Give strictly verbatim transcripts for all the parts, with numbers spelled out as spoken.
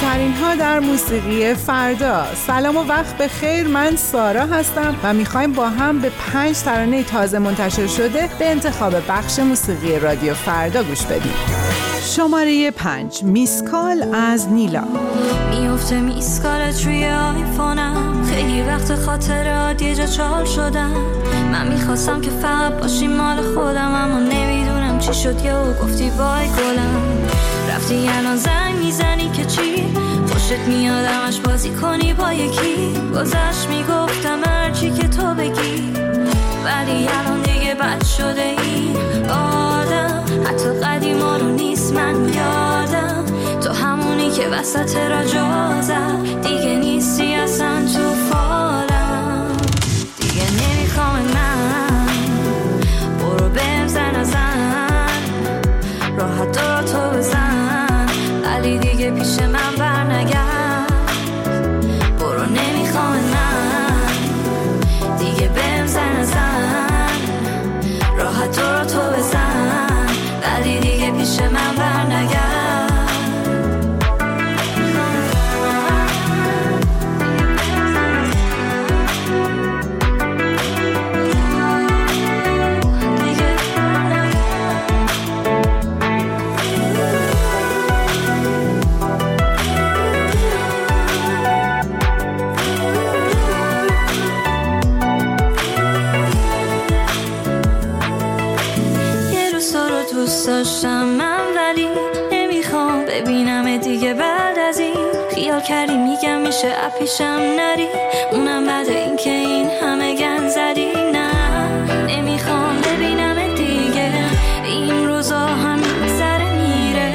بهترین ها در موسیقی فردا. سلام و وقت بخیر، من سارا هستم و میخوایم با هم به پنج ترانه تازه منتشر شده به انتخاب بخش موسیقی رادیو فردا گوش بدیم. شماره پنج، میسکال از نیلا. میفته میسکالت روی آیفونم، خیلی وقت خاطرات یه جا چال شدم. من میخواستم که فقط باشی مال خودم، اما نمیدونم چی شد یا گفتی بای گلم. رفتی یعنی زنگ میزنی که چی؟ خوشت میادمش بازی کنی با یکی؟ گذشت میگفتم هرچی که تو بگی، ولی یعنی دیگه بد شده ای آدم. حتی قدیما رو نیست من یادم، تو همونی که وسط را جازم. دیگه نیستی اصلا تو فالم، دیگه نمیخوام من، برو بهم زن ازن، راحت دارا تو بزن، ولی دیگه پیش من برنگرد. برو نمیخوام من، دیگه بهم زن ازن، راحت دارا تو بزن، ولی دیگه پیش من برنگرد. داشتم من ولی نمیخوام ببینم دیگه بعد از این. خیال کردی میگم میشه اپیشم نری، اونم بعد این که این همه گند زدی. نه نمیخوام ببینم دیگه، این روزا هم سر میره.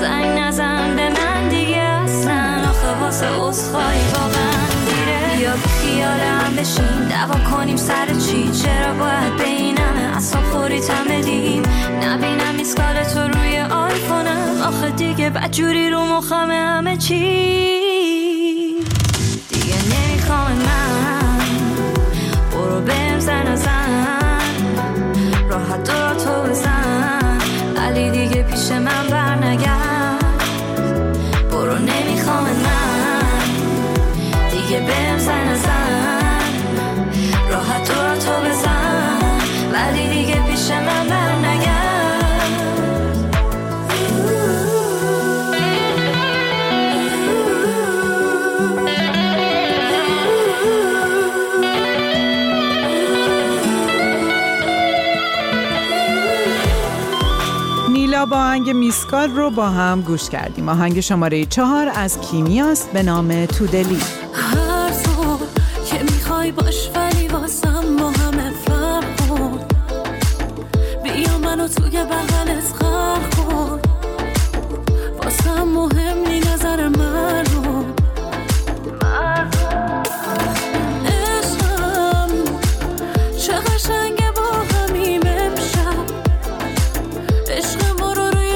زنگ نزن به من دیگه اصلا، آخه واسه عذرخواهی واقعا دیره. بیا خیالم بشین دعوا کنیم سر چی؟ چرا باید به این همه اعصاب خوریتم بدیم؟ نبینم اسکال تو روی آیفونم، آخه دیگه بدجوری رو مخم همه چی. دیگه نمیخوام من، برو بهم زن ازن، راحت دارا تو بزن، ولی دیگه پیش من برنگرد. برو نمیخوام من، دیگه بهم زن ازن، راحت دارا تو بزن، ولی دیگه پیش من برنگرد. با آهنگ میسکال رو با هم گوش کردیم. آهنگ شماره چهار از کیمیاست به نام تو دلی. هر سو که میخوای باش، ولی واسم با همه فرق کن. بیا منو توی بغلت خرق کن، واسم مهم نی نظر من رو. عشقم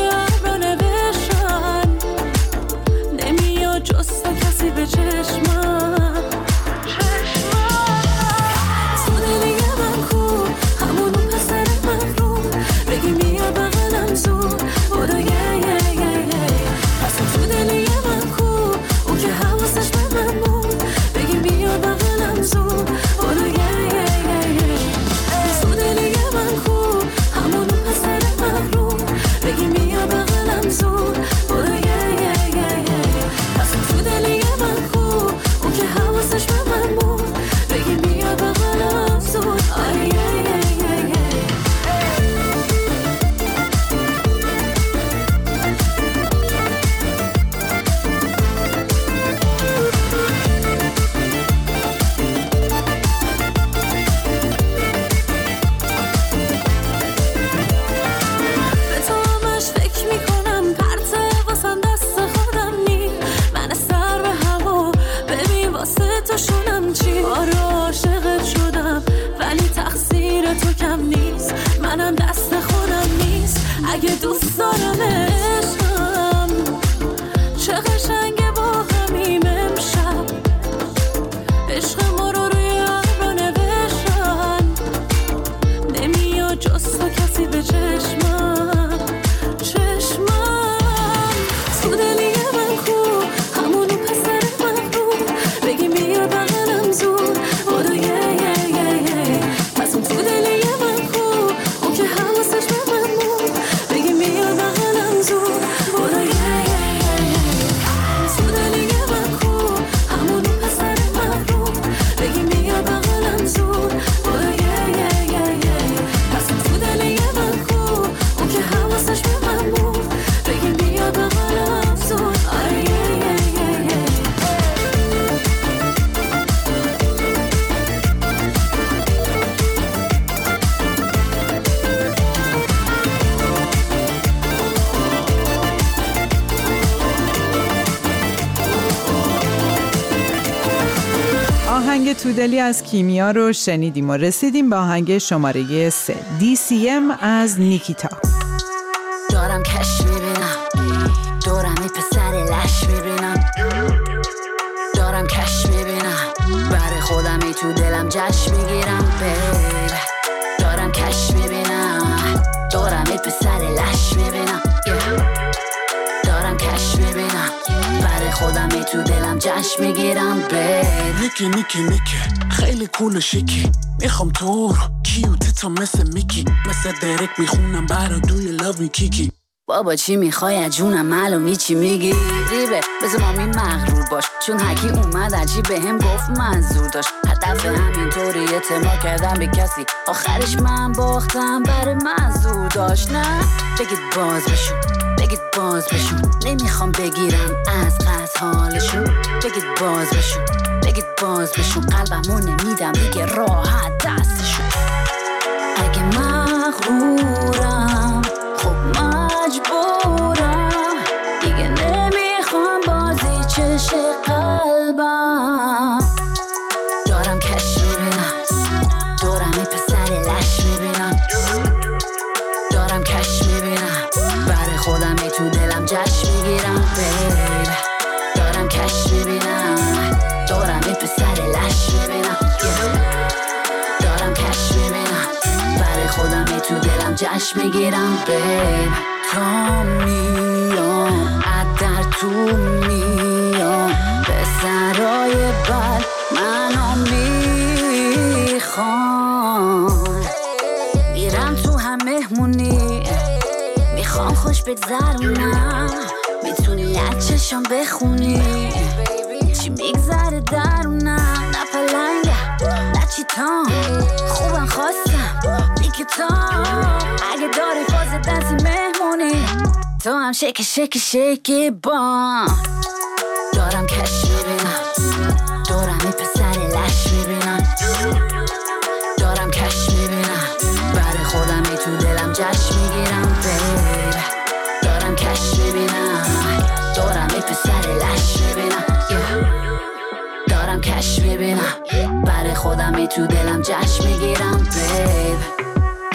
چه قشنگ چشمم، تو دلیه من کو، همون آهنگ تودلی از کیمیا رو شنیدیم و رسیدیم به آهنگ شماره سه دی سی ام از نیکیتا. دارم کش میبینم دورم این پسر لش میبینم دارم کش میبینم برای خودم ای تو دلم جشن میگیرم بیب دارم کش میبینم دورم این پسر لش میبینم دارم کش میبینم برای خودم ای تو دلم جشن میگیرم بیب نیکی نیکی نیکی خیلی کول و شیکی میخوام تو رو کیوته تا مثل میکی مثل درک میخونم برا دوی لاب میکیکی بابا چی میخوای از جونم معلومی چی میگی ریبه بذار مامی مغرور باش چون حکی اومد عجیب به هم گفت منظور داشت هدف همینطوری اعتماد کردم به کسی آخرش من باختم بر منظور داشت نه بگید باز بشون بگید باز بشون نمیخوام بگیرم از قصد حالشون بگید باز بشون بگید باز بشون قلبمو نمیدم دیگه راحت دستشون اگه مغرورم خب من مجبورم دیگه نمیخوام بازی چش قلبم دارم کش میبینم دارم این پسر لش میبینم دارم کش میبینم برای خودم ای تو دلم جشن میگیرم بیب دارم کش میبینم دارم این پسر لش میبینم دارم کش میبینم برای خودم ای تو دلم جشن میگیرم بیب تا میام عدر تو میام به سرای بر منو میخوام میرم تو هم مهمونی میخوام خوش بگذرونم میتونی از چشم بخونی چی میگذره درونم نه پلنگه نه چیتام خوبم خواستم نیکتام اگه داری فاز دست مهمونی تو هم شکی شکی شکی بام دارم کش میبینم دارم این پسر لش میبینم دارم کش میبینم برای خودم ای تو دلم جشن میگیرم بیب دارم کش میبینم دارم این پسر لش میبینم دارم کش میبینم برای خودم ای تو دلم جشن میگیرم بیب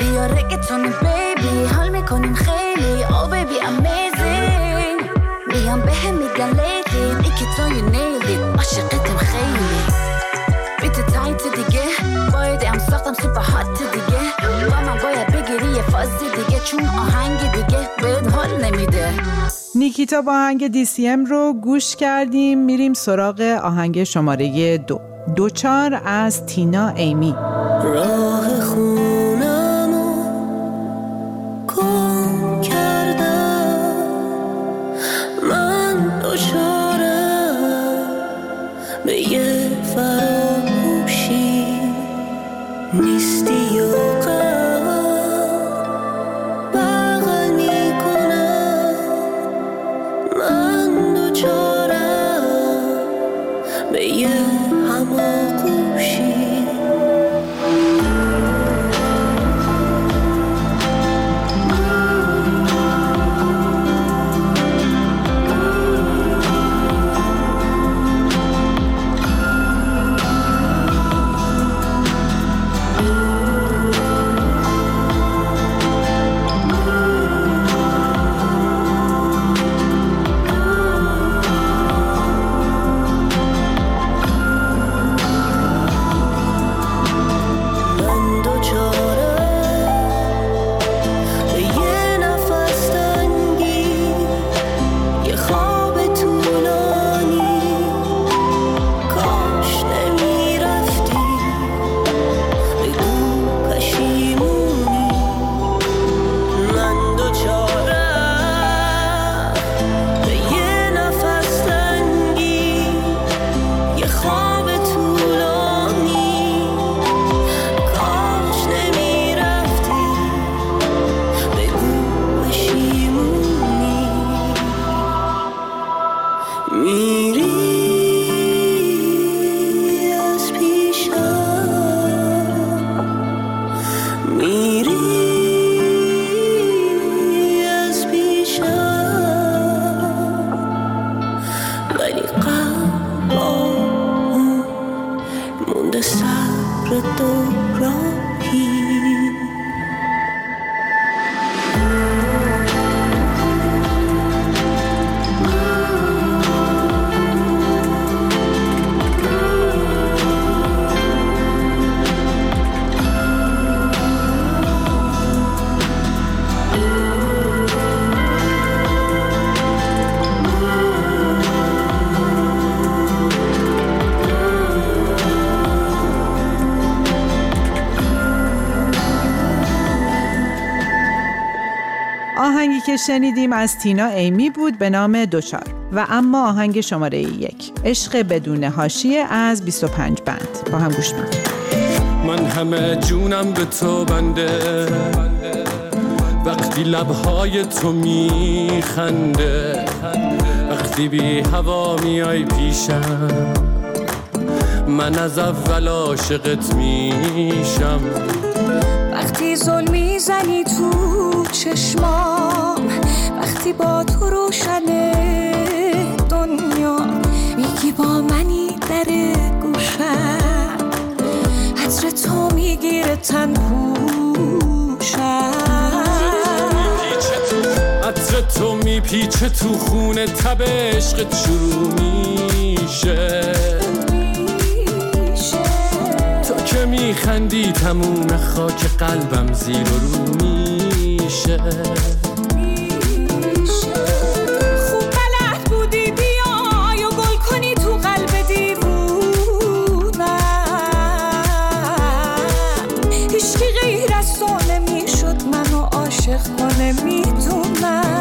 بیا رگتون بیبی حال میکنیم خیلی او بیبی امیزینگ میام به هم میگن لیدی نیکیتا یو نیلید عاشقتم خیلی بیت تایت دیگه باید ام ساختم سوپر هات دیگه با من باید بگیری یه فازی دیگه چون آهنگ دیگه بهت حال نمیده. نیکیتا با آهنگ دی سی ام رو گوش کردیم. میریم سراغ آهنگ شماره دو دوچار از تینا امی. راه خون به یه همه گوشی آهنگی که شنیدیم از تینا امی بود به نام دوچار و اما آهنگ شماره یک عشق بدون حاشیه از بیست و پنج بند با هم گوش می‌کنیم. من همه جونم به تو بنده وقتی لبهای تو میخنده وقتی بی هوا میای پیشم من از اول عاشقت میشم وقتی ظلم میزنی تو چشمام وقتی با تو روشنه دنیا میگی با منی در گوشم عطر تو میگیره تن پوشم عطر تو میپیچه تو خونه تب عشقت شروع میشه تو که میخندی تموم خاک قلبم زیر و رو میشه خوب بلد بودی بیای و گل کنی تو قلب دیوونم هیچکی غیر از تو نمیشد منو عاشق کنه میدونم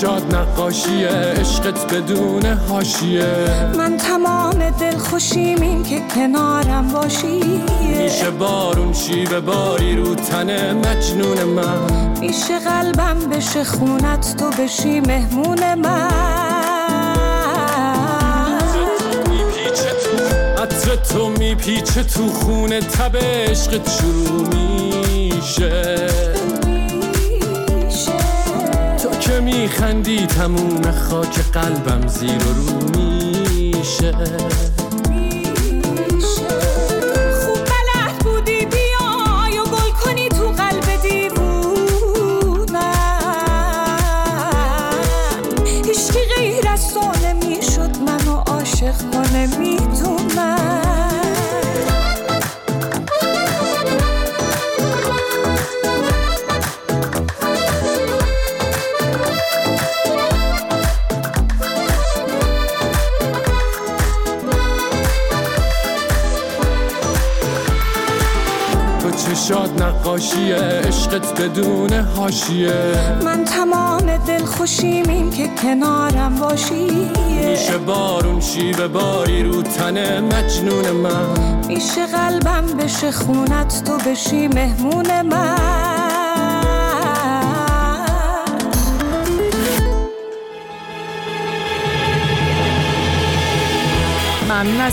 شاد نقاشیه عشقت بدون حاشیه من تمام دلخوشیم این که کنارم باشی میشه بارون شیوه باری رو تن مجنون من میشه قلبم بشه خونت تو بشی مهمون من عطر تو میپیچه تو خونه تب عشقت شروع میشه که میخندی تموم خاک قلبم زیر و رو میشه خوب بلد بودی بیای و گل کنی تو قلب دیوونم هیچکی غیر از تو نمیشد منو عاشق کنه میدونم شاد نقاشیه عشقت بدون حاشیه من تمام دلخوشیم این که کنارم باشی میشه بارون شیوه باری رو تن مجنون من میشه قلبم بشه خونت تو بشی مهمون من ممنون از